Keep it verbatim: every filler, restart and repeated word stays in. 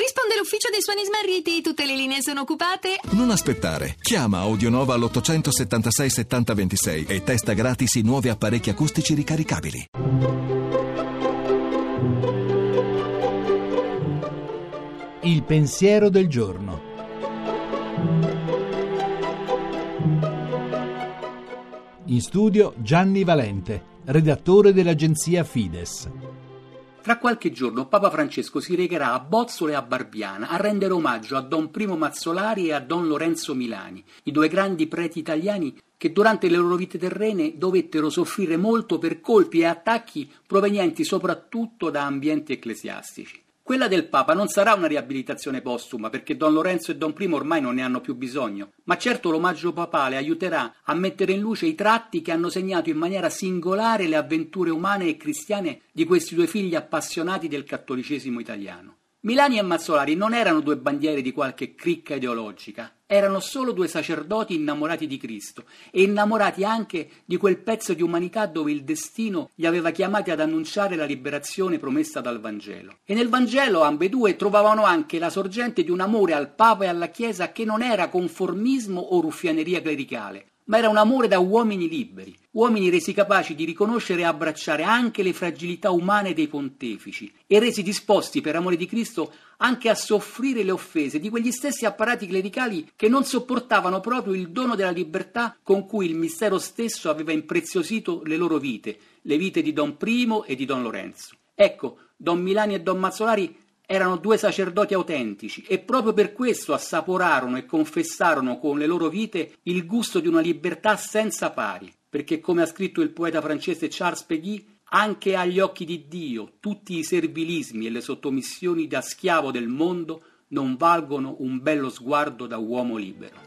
Risponde l'ufficio dei suoni smarriti, tutte le linee sono occupate. Non aspettare, chiama Audio Nova all'ottocentosettantasei settanta ventisei e testa gratis i nuovi apparecchi acustici ricaricabili. Il pensiero del giorno. In studio Gianni Valente, redattore dell'agenzia Fides. Fra qualche giorno Papa Francesco si recherà a Bozzolo e a Barbiana a rendere omaggio a Don Primo Mazzolari e a Don Lorenzo Milani, i due grandi preti italiani che durante le loro vite terrene dovettero soffrire molto per colpi e attacchi provenienti soprattutto da ambienti ecclesiastici. Quella del Papa non sarà una riabilitazione postuma, perché Don Lorenzo e Don Primo ormai non ne hanno più bisogno, ma certo l'omaggio papale aiuterà a mettere in luce i tratti che hanno segnato in maniera singolare le avventure umane e cristiane di questi due figli appassionati del cattolicesimo italiano. Milani e Mazzolari non erano due bandiere di qualche cricca ideologica, erano solo due sacerdoti innamorati di Cristo e innamorati anche di quel pezzo di umanità dove il destino li aveva chiamati ad annunciare la liberazione promessa dal Vangelo. E nel Vangelo ambedue trovavano anche la sorgente di un amore al Papa e alla Chiesa che non era conformismo o ruffianeria clericale, ma era un amore da uomini liberi, uomini resi capaci di riconoscere e abbracciare anche le fragilità umane dei pontefici e resi disposti, per amore di Cristo, anche a soffrire le offese di quegli stessi apparati clericali che non sopportavano proprio il dono della libertà con cui il mistero stesso aveva impreziosito le loro vite, le vite di Don Primo e di Don Lorenzo. Ecco, Don Milani e Don Mazzolari erano due sacerdoti autentici e proprio per questo assaporarono e confessarono con le loro vite il gusto di una libertà senza pari, perché come ha scritto il poeta francese Charles Péguy, anche agli occhi di Dio tutti i servilismi e le sottomissioni da schiavo del mondo non valgono un bello sguardo da uomo libero.